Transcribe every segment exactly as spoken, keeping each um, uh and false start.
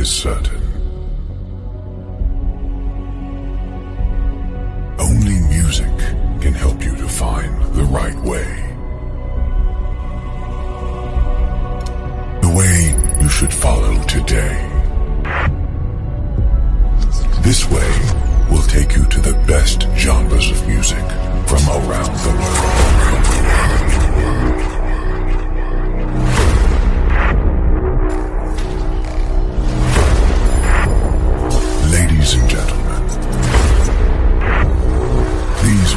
is certain. Only music can help you to find the right way. The way you should follow today. This way will take you to the best genres of music from around the world. Ladies and gentlemen, please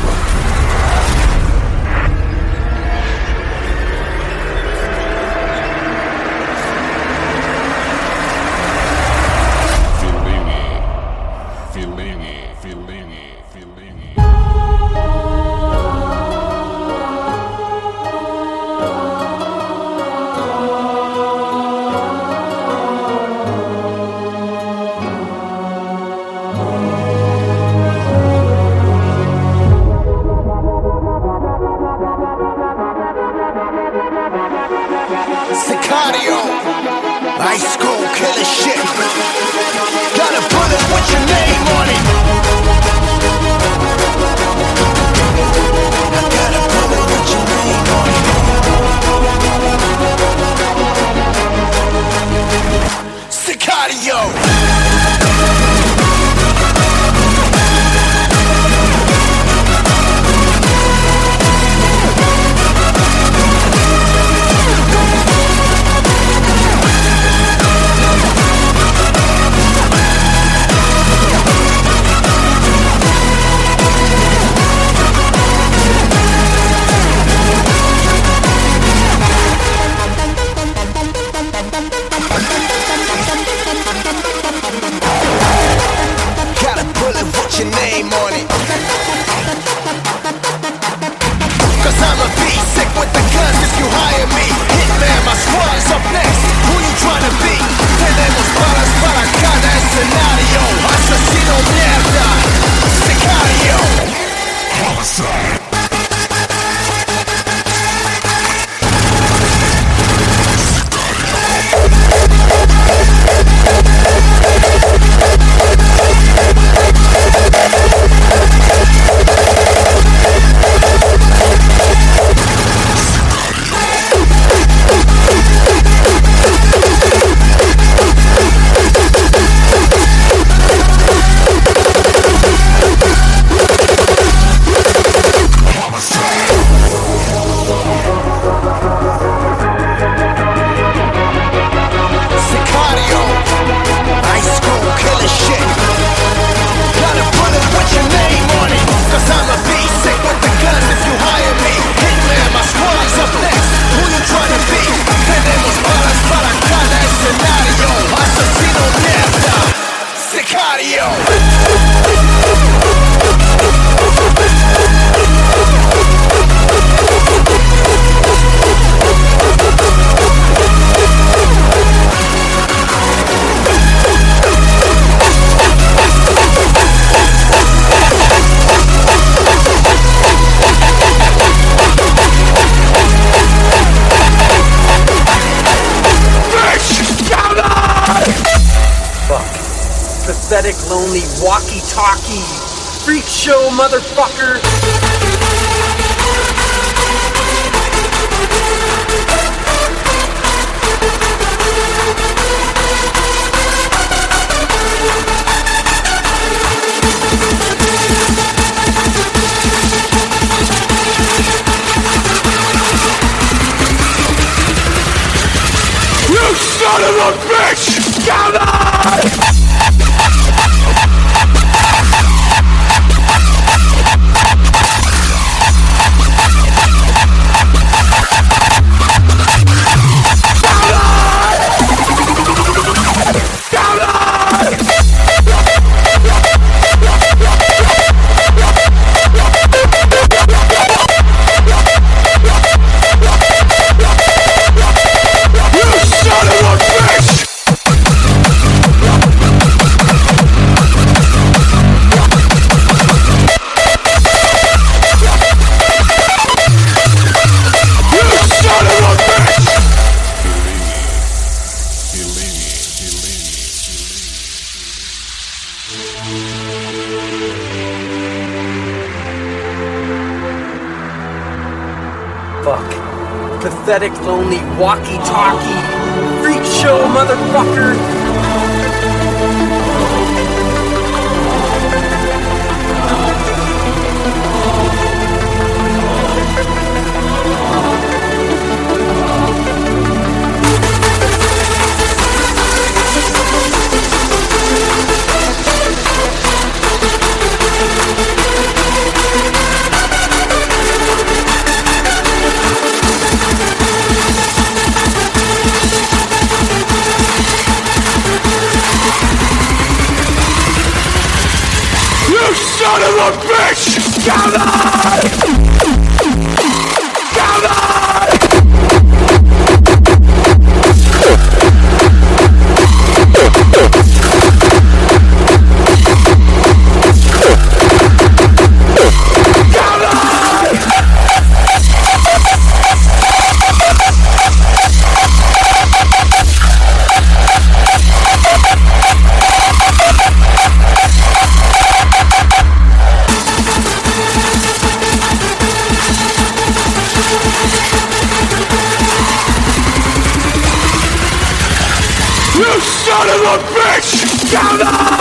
pathetic, lonely, walkie-talkie, freak show motherfucker. Son of a bitch! Come on! Come on!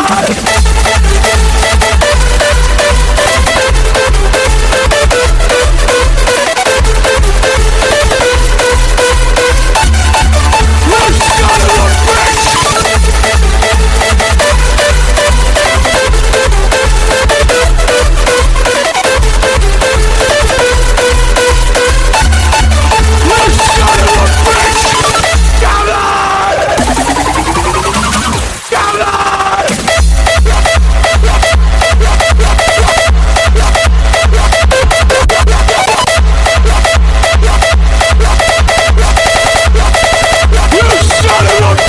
Son of a bitch! Down on!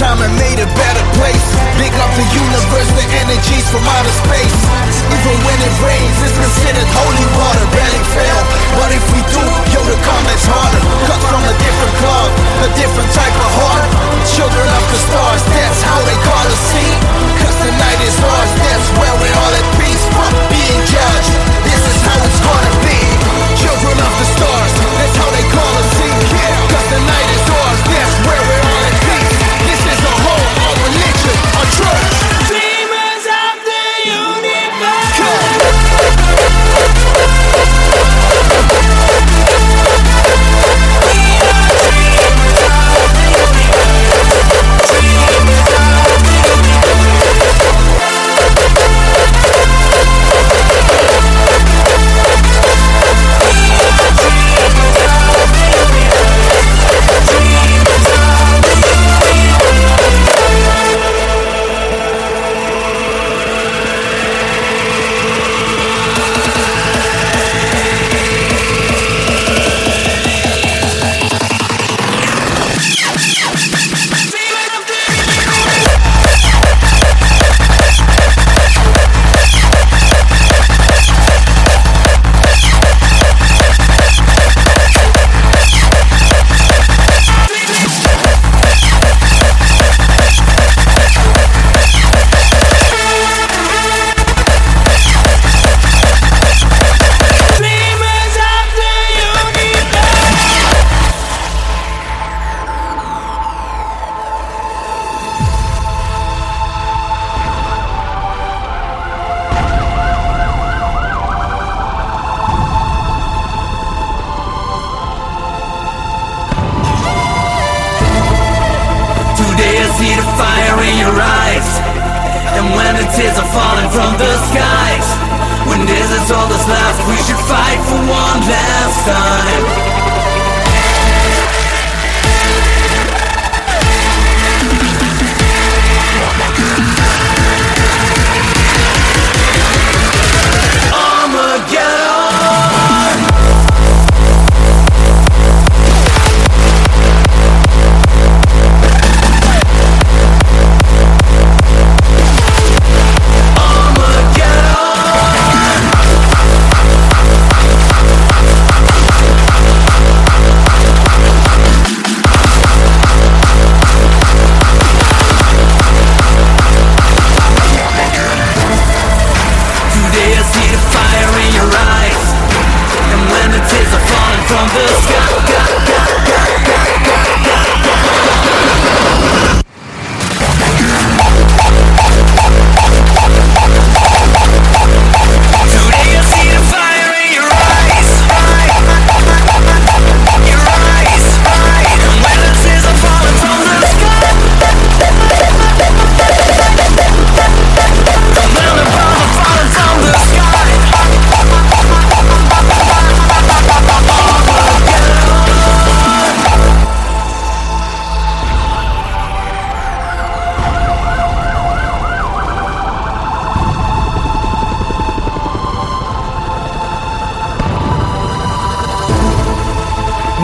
Time and made a better place. Big up the universe, the energies from outer space. Even when it rains, it's considered holy water. Barely fail, but if we do, yo, the comment's harder. Cut from a different club, a different type of heart. Children of the stars, that's how they call us. See, cause the night is ours, that's where we're all at peace. Fuck being judged, this is how it's gonna be. Children of the stars, that's how they call us. See, cause the night is ours, that's where we're all at peace. This is a whole, a religion, a church. Demons of the universe. We are dreamers of the universe. Dreamers of the universe. tears are falling from the skies. When this is all that's left, we should fight for one last time.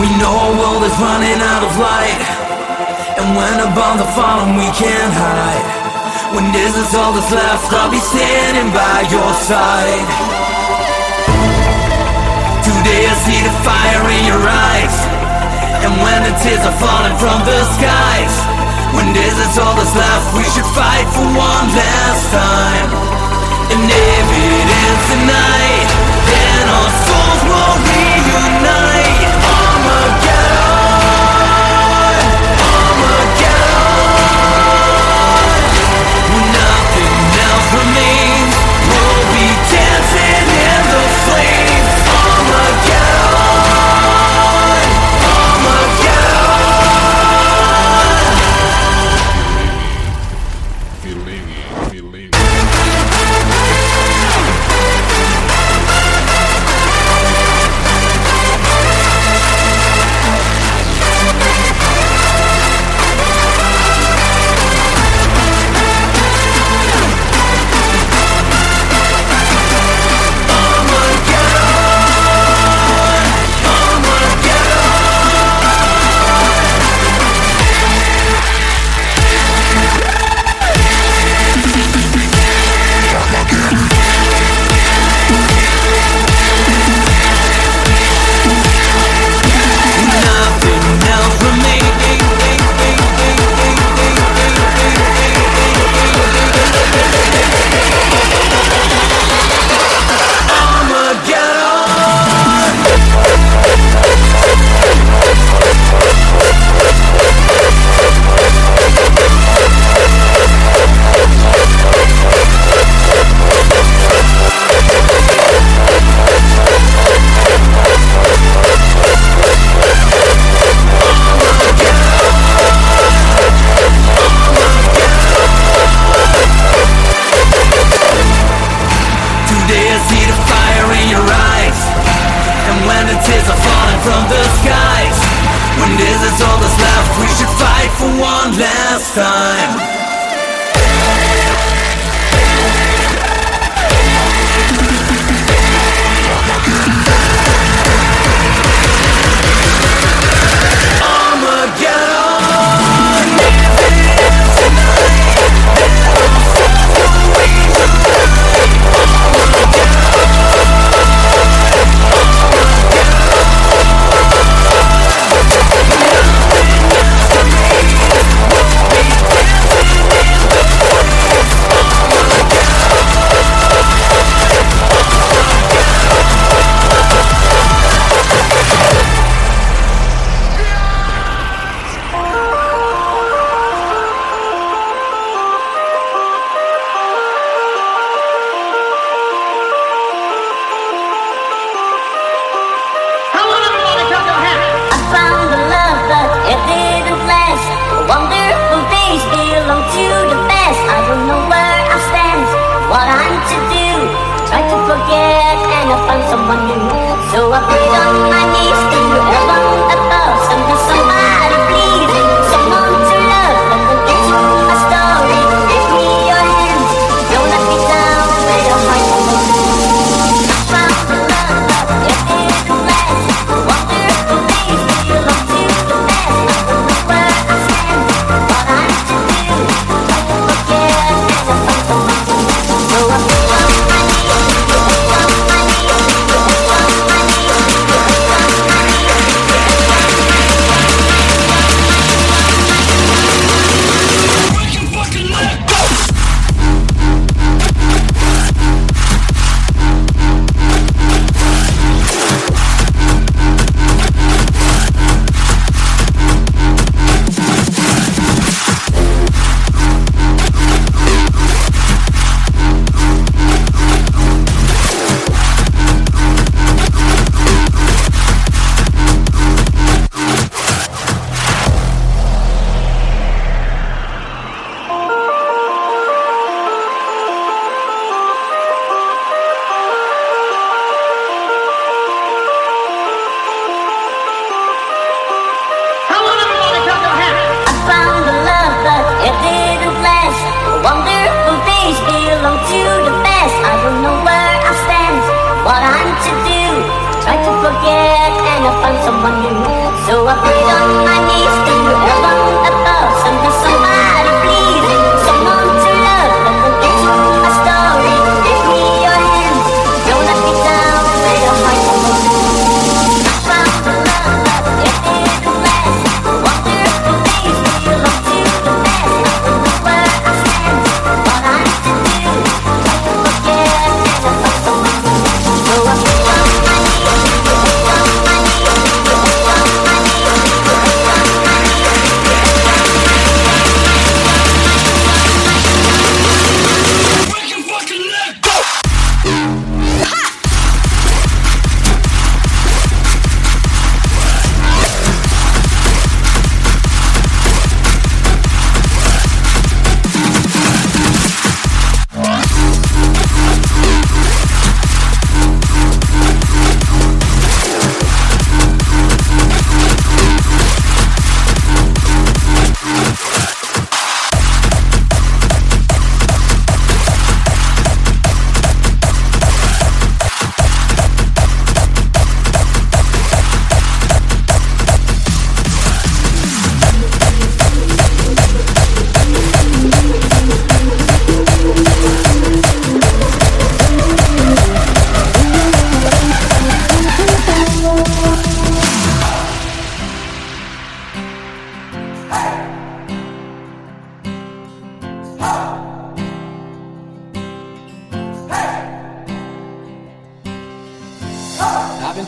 We know our world is running out of light, and when the bombs are falling, we can't hide. When this is all that's left, I'll be standing by your side. Today I see the fire in your eyes, and when the tears are falling from the skies. When this is all that's left, we should fight for one last time. And if it ends tonight, then our souls will reunite.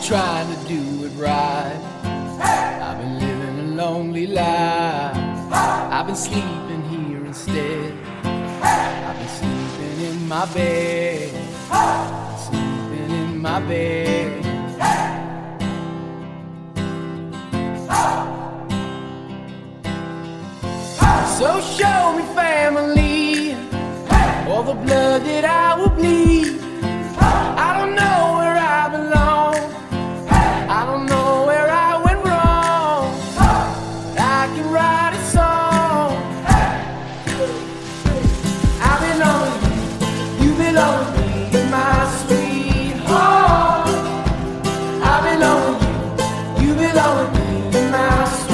trying to do it right. Hey! I've been living a lonely life. Hey! I've been sleeping here instead. Hey! I've been sleeping in my bed. Hey! Sleeping in my bed. Hey! So show me family, hey! All the blood that I will bleed. I don't know where I belong. I don't know where I went wrong. I can write a song. I belong with you, you belong with me, my sweetheart. I belong with you, you belong with me, my sweetheart.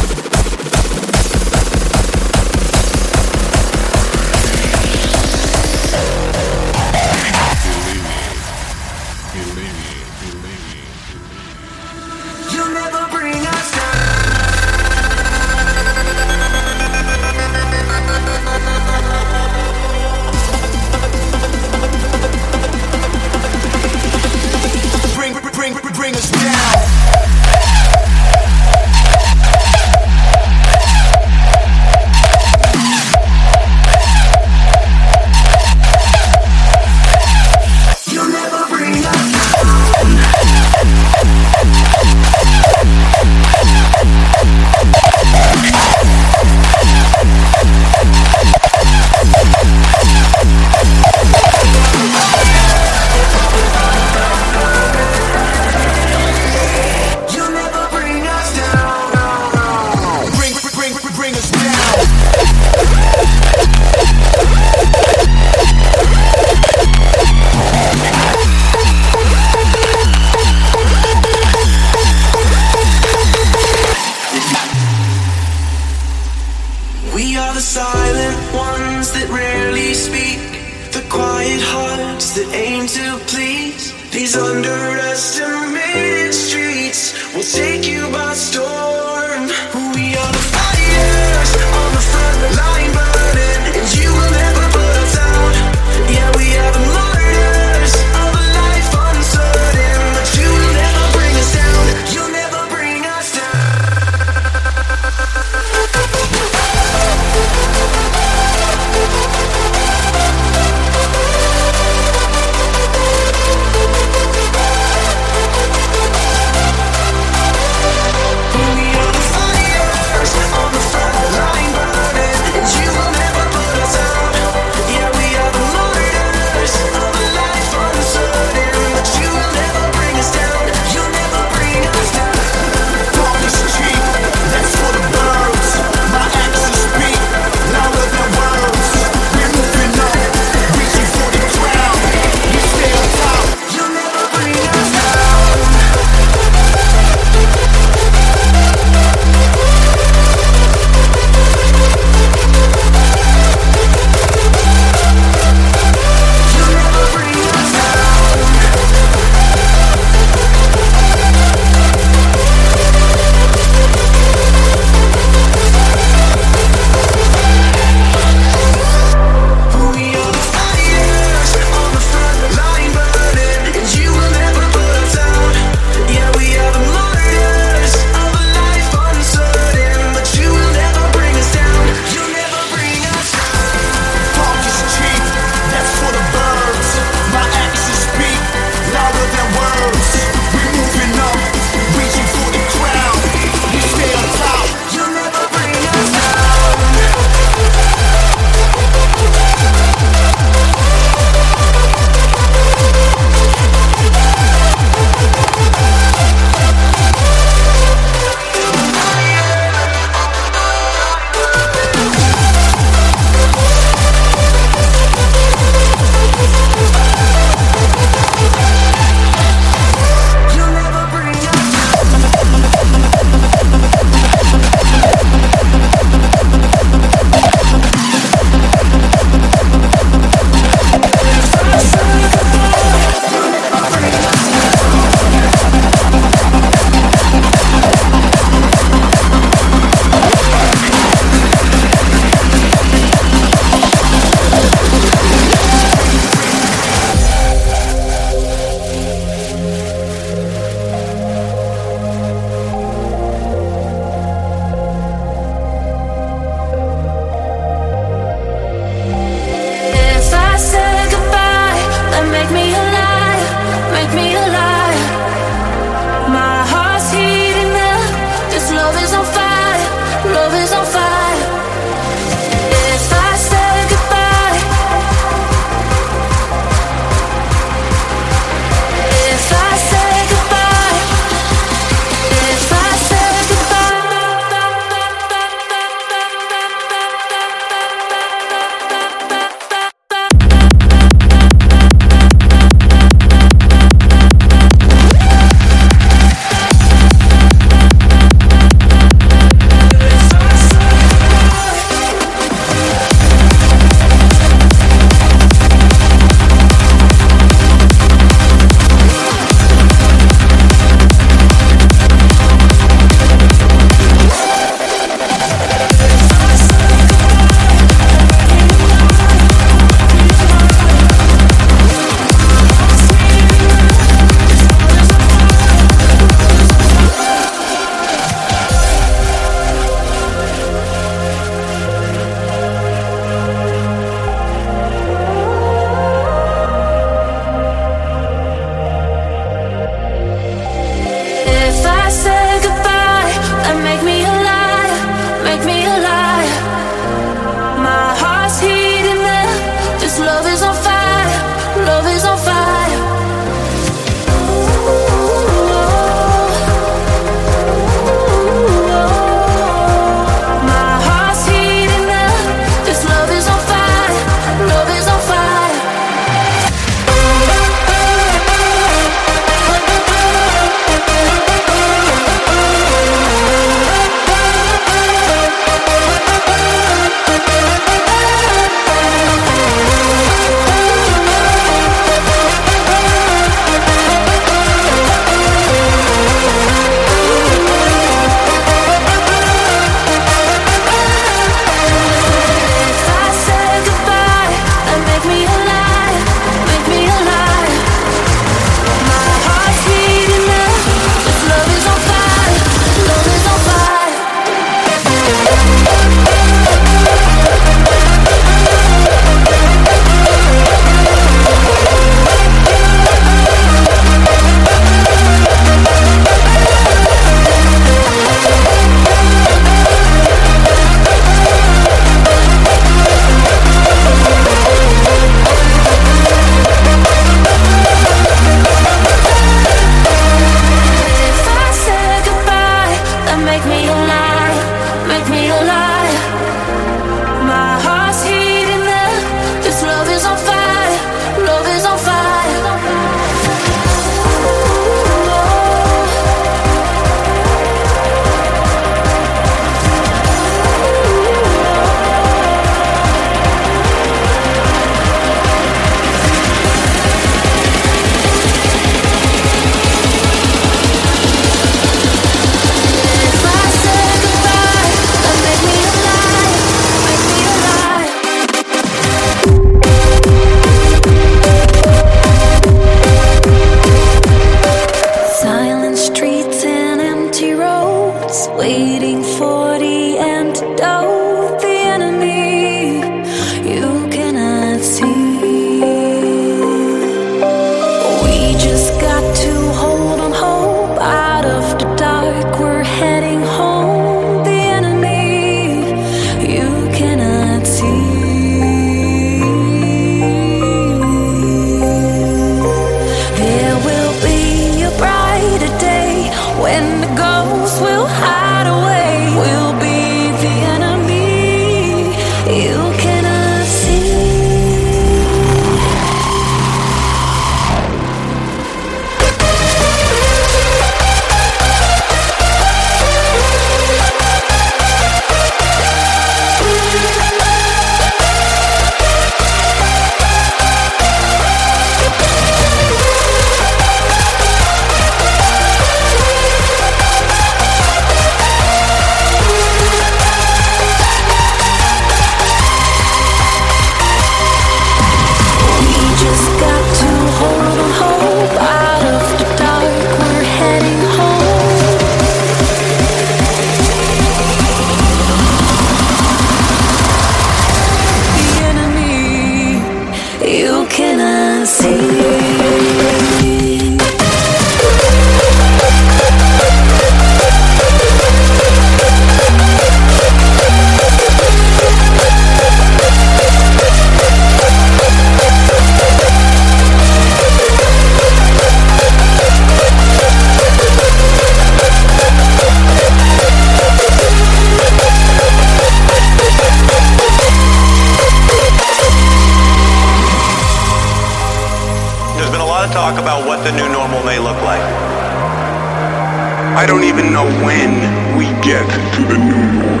even know when we get to the new norm.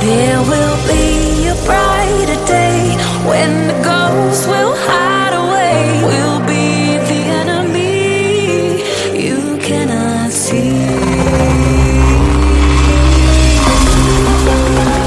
There will be a brighter day when the ghosts will hide away. We'll be the enemy you cannot see. We'll be right back.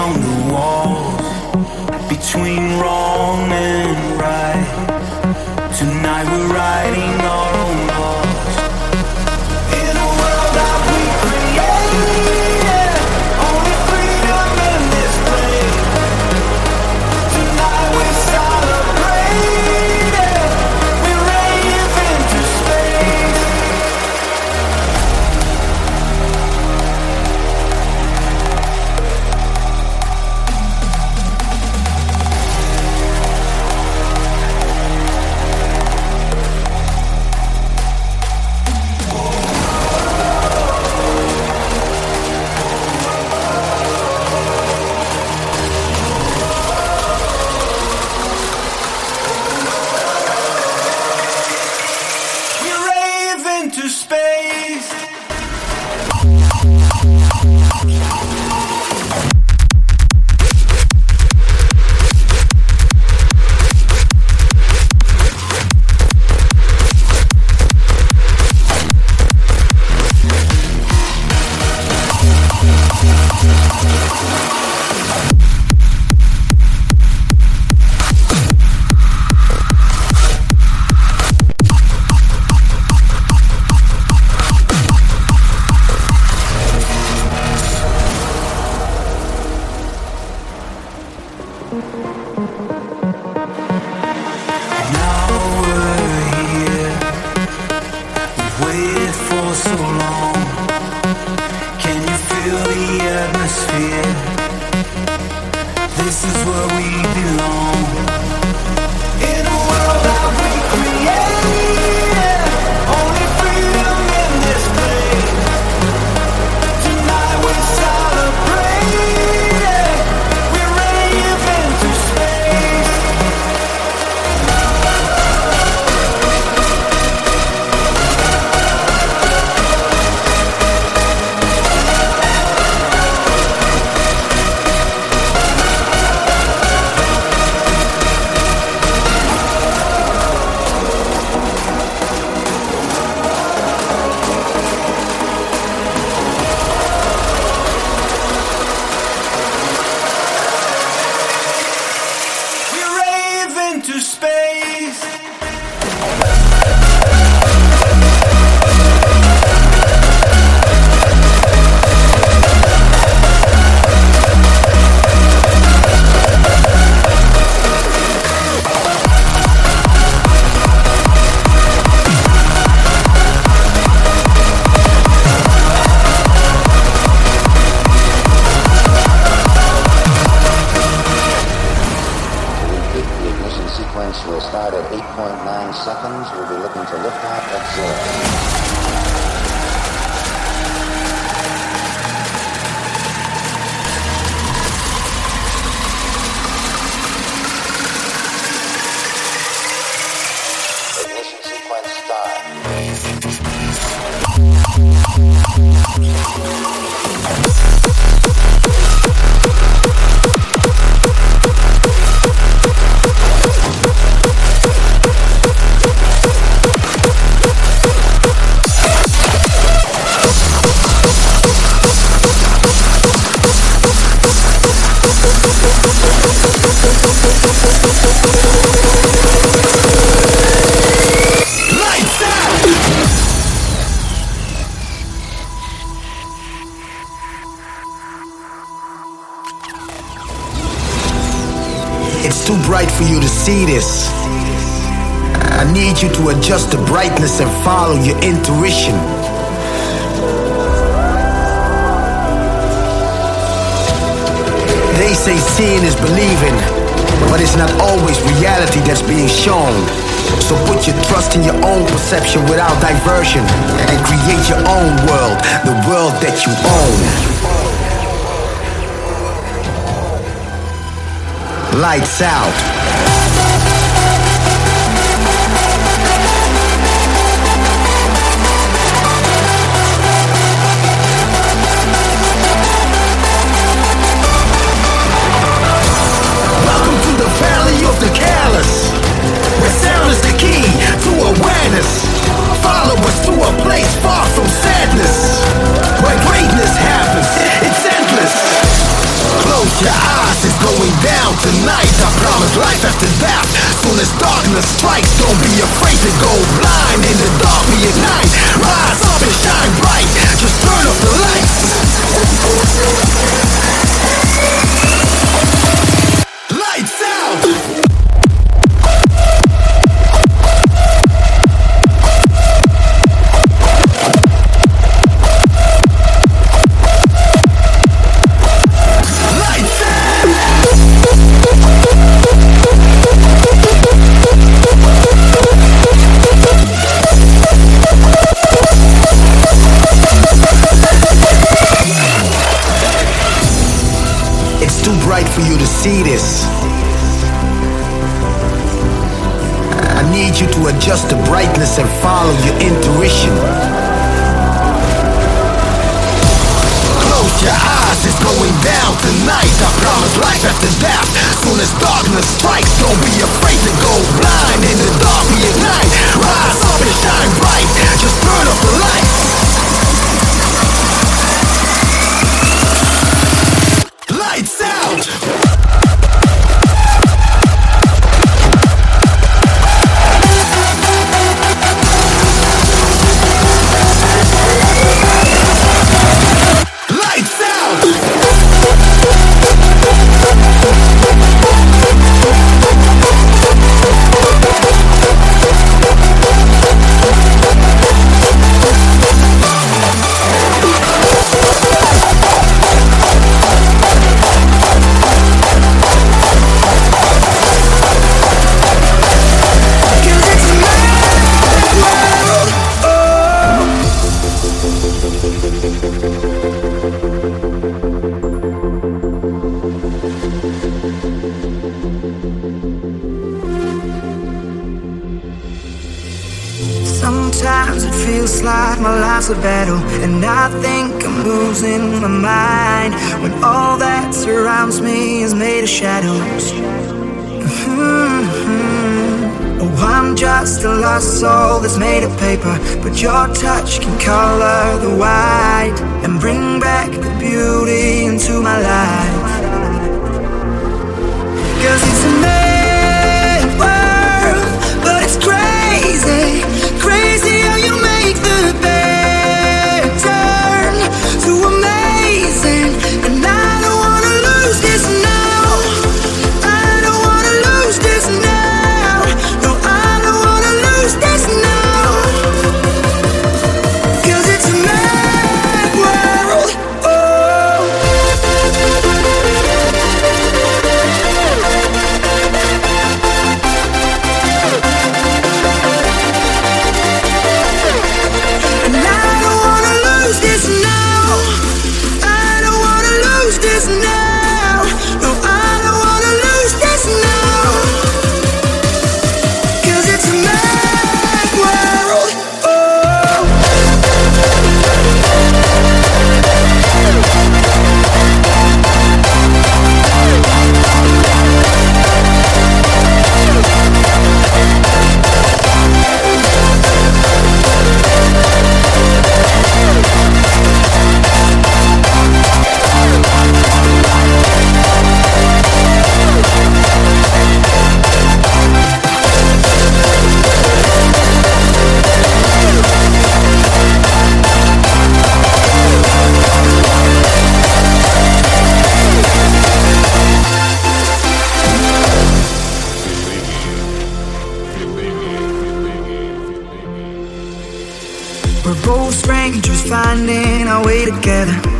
down the wall between wrong and right. Tonight we're riding our own walls in a world that we created. Only freedom in this place. Tonight we're celebrating. We're rave into space. We rave into space. This is where we belong. In a world that we created, only freedom in this place. Tonight we're celebrating. We're rave into space. We rave into space. Sequence will start at eight point nine seconds. We'll be looking to lift off at zero. It's too bright for you to see this. I need you to adjust the brightness and follow your intuition. They say seeing is believing, but it's not always reality that's being shown. So put your trust in your own perception without diversion, and create your own world, the world that you own. Lights out. Yeah. us, it's going down tonight. I promise life after death. Soon as darkness strikes, don't be afraid to go blind. In the dark we ignite, rise up and shine bright. Just turn off the lights. Lights out! For you to see this, I need you to adjust the brightness and follow your intuition. Close your eyes, it's going down tonight. I promise life after death. Soon as darkness strikes, don't be afraid to go blind. In the dark we ignite, rise up and shine bright. Just turn off the lights. Lights out. A battle, and I think I'm losing my mind when all that surrounds me is made of shadows. Mm-hmm. Oh, I'm just a lost soul that's made of paper, but your touch can color the white and bring back the beauty into my life. 'Cause it's a mad world, but it's crazy, crazy how you make the best.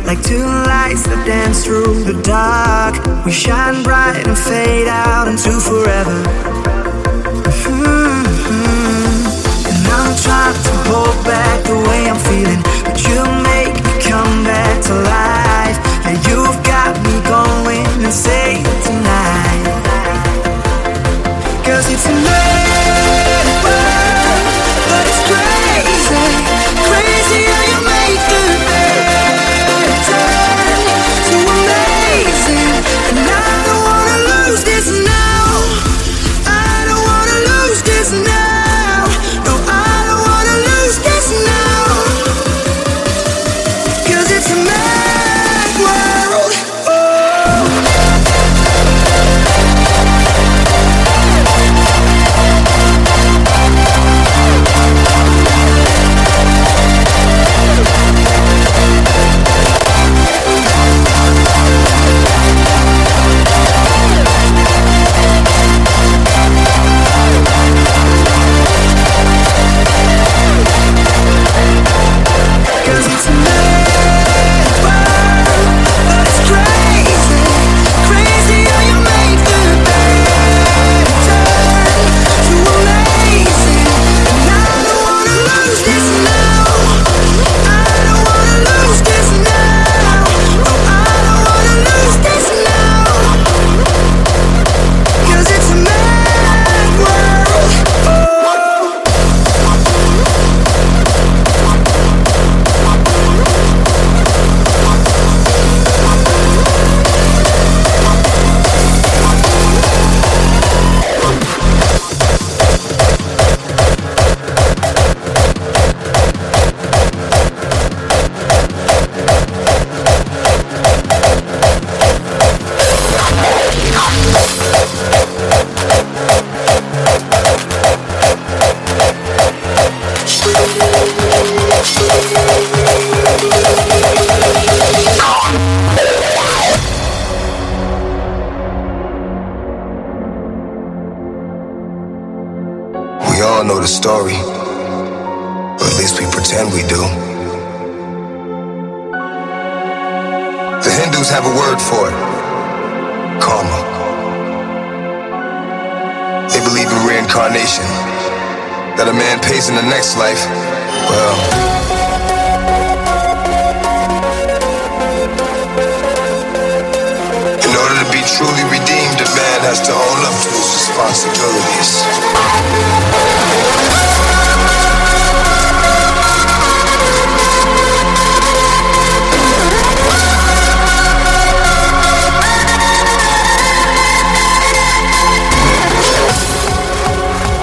Like two lights that dance through the dark, we shine bright and fade out into forever. Mm-hmm. And I'm trying to hold back the way I'm feeling, but you make me come back to life. Yeah, you've got me going insane tonight. 'Cause it's a mad world, but it's crazy, crazy how you make the now, no, I don't wanna lose this now. all know the story, or at least we pretend we do. The Hindus have a word for it: karma. They believe in reincarnation, that a man pays in the next life, well... truly redeemed, a man has to own up to his responsibilities.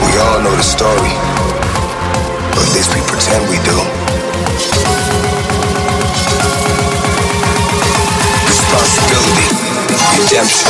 We all know the story, but at least we pretend we do. Responsibility. Redemption.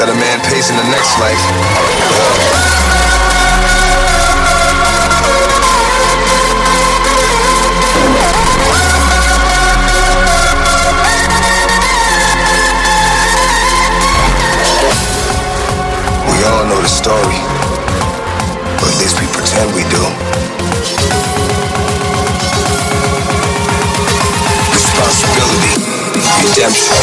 That a man pays in the next life. We all know the story, or at least we pretend we do. Responsibility, redemption.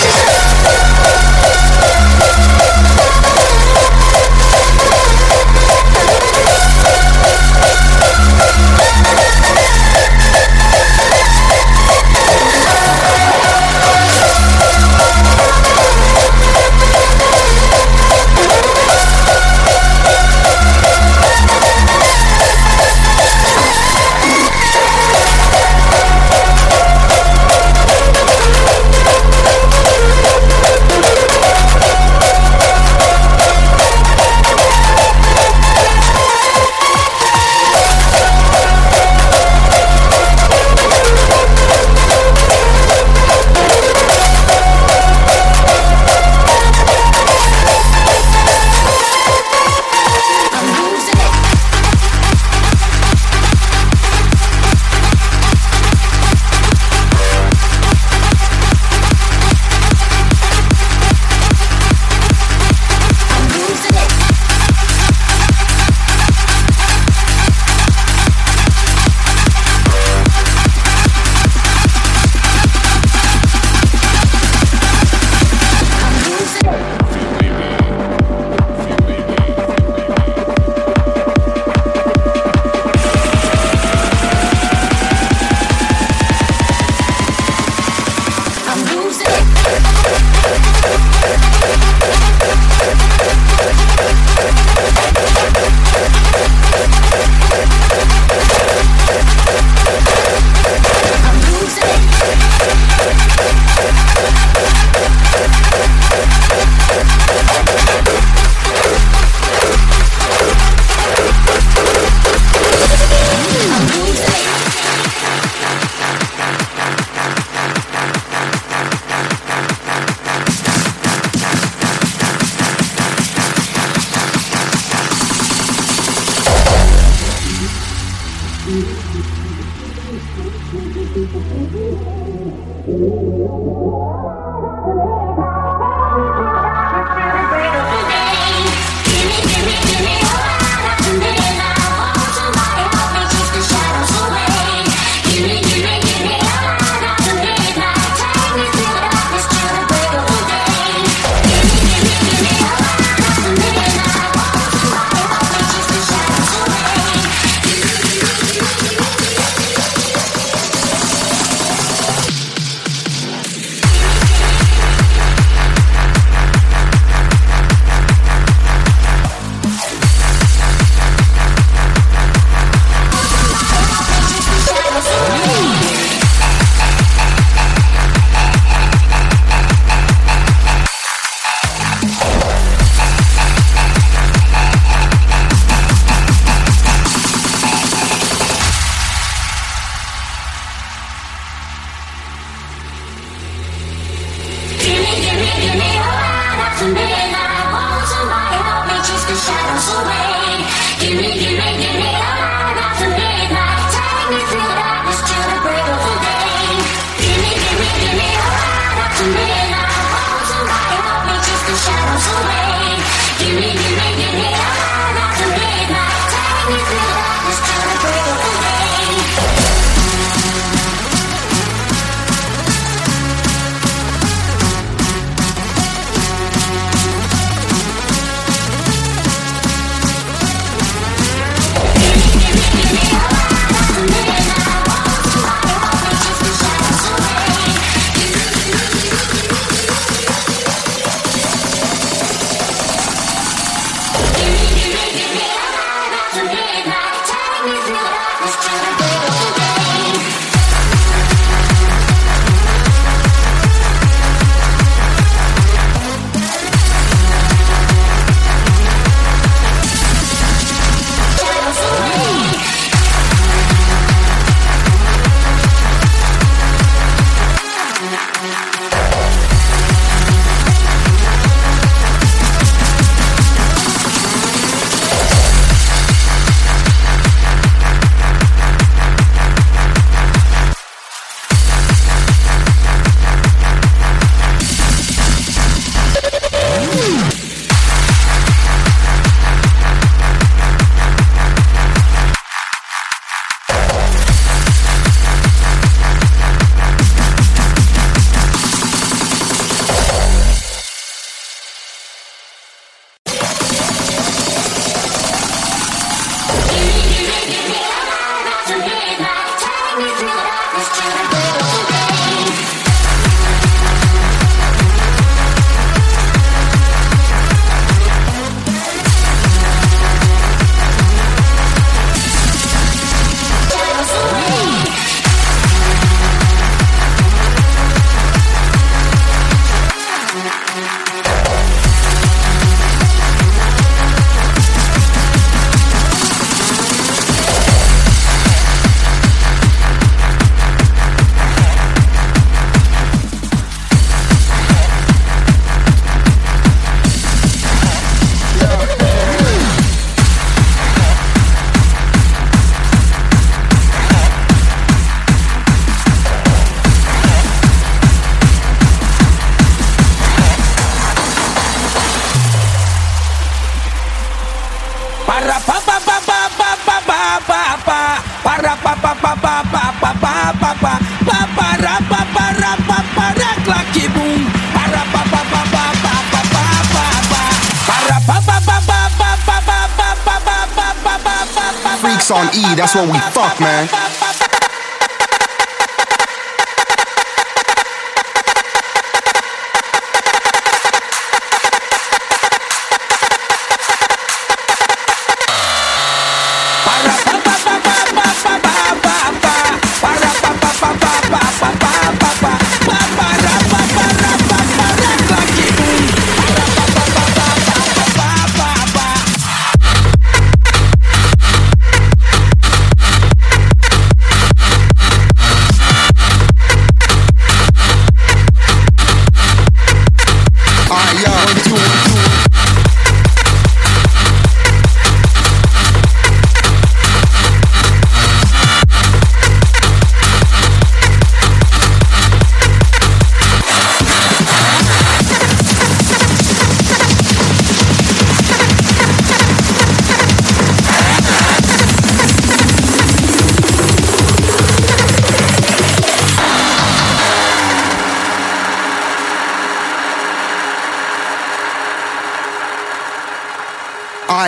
That's what we fuck, man.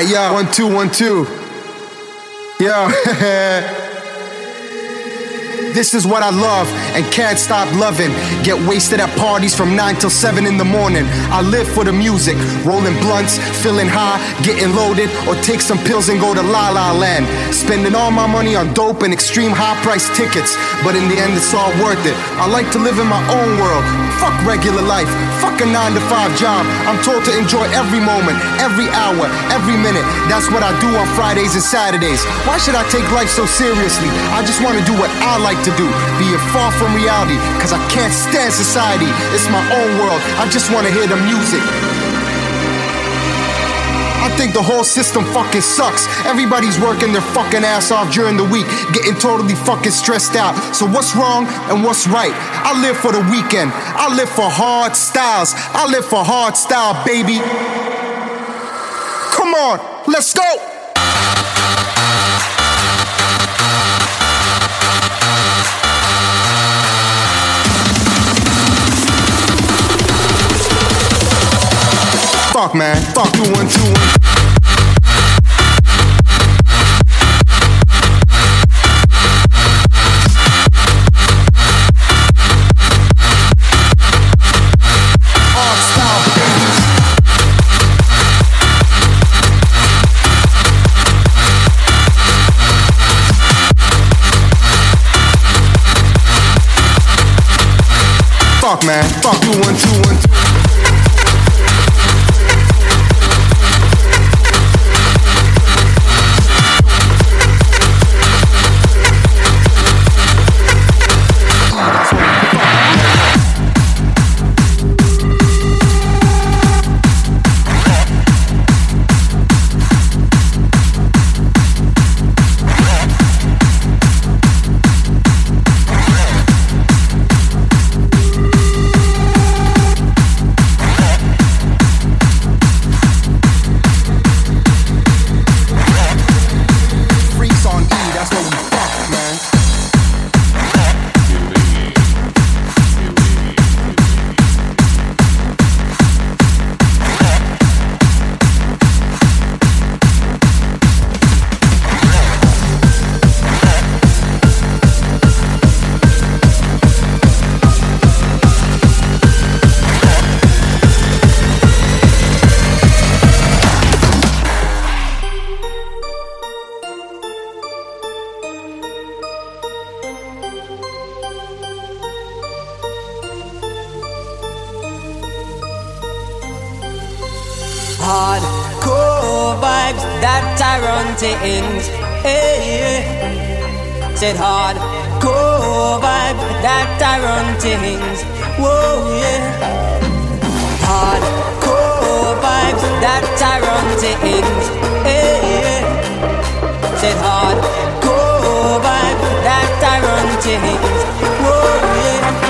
Yeah, one, two, one, two. Yeah. This is what I love and can't stop loving. Get wasted at parties from nine till seven in the morning. I live for the music, rolling blunts, feeling high, getting loaded, or take some pills and go to La La Land. Spending all my money on dope and extreme high-priced tickets, but in the end it's all worth it. I like to live in my own world. Fuck regular life. Fuck a nine to five job. I'm told to enjoy every moment, every hour, every minute. That's what I do on Fridays and Saturdays. Why should I take life so seriously? I just want to do what I like to to do, being far from reality, cause I can't stand society. It's my own world, I just wanna hear the music. I think the whole system fucking sucks. Everybody's working their fucking ass off during the week, getting totally fucking stressed out. So what's wrong and what's right? I live for the weekend, I live for hard styles, I live for hard style, baby. Come on, let's go! Fuck, man. Fuck you, one, two, one. Fuck, man. Fuck you, one, two, one, two. Hardcore vibes that Tyrone ends. Hey, said hardcore vibes that Tyrone ends. Whoa, yeah. Hardcore vibes that Tyrone ends. Hey, said hardcore vibes that Tyrone ends. Whoa, yeah.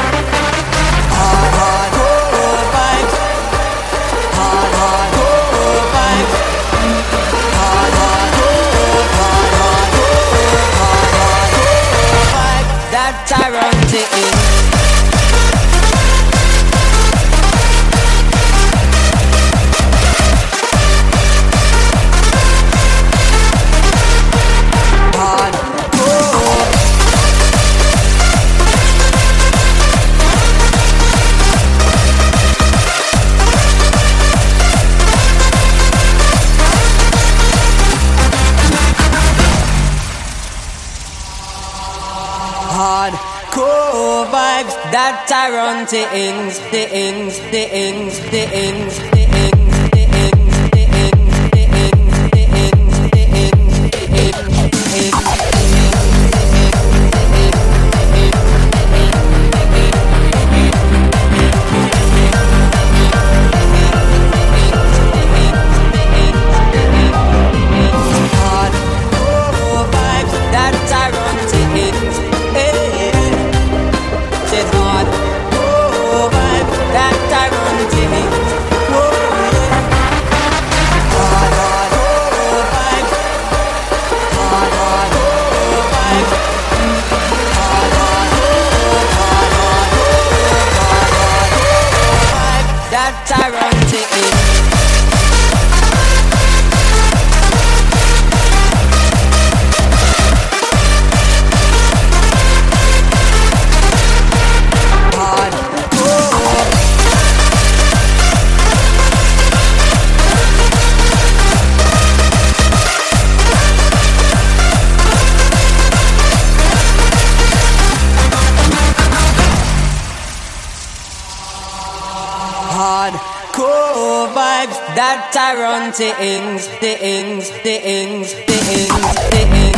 That Tyrone ends, the ends, the ends, the ends, the ends, the ends, the ends, the ends, the ends, the ends, the ends, the ends, the ends. That Tyrone ends, the ends, the ends, the ends, the ends.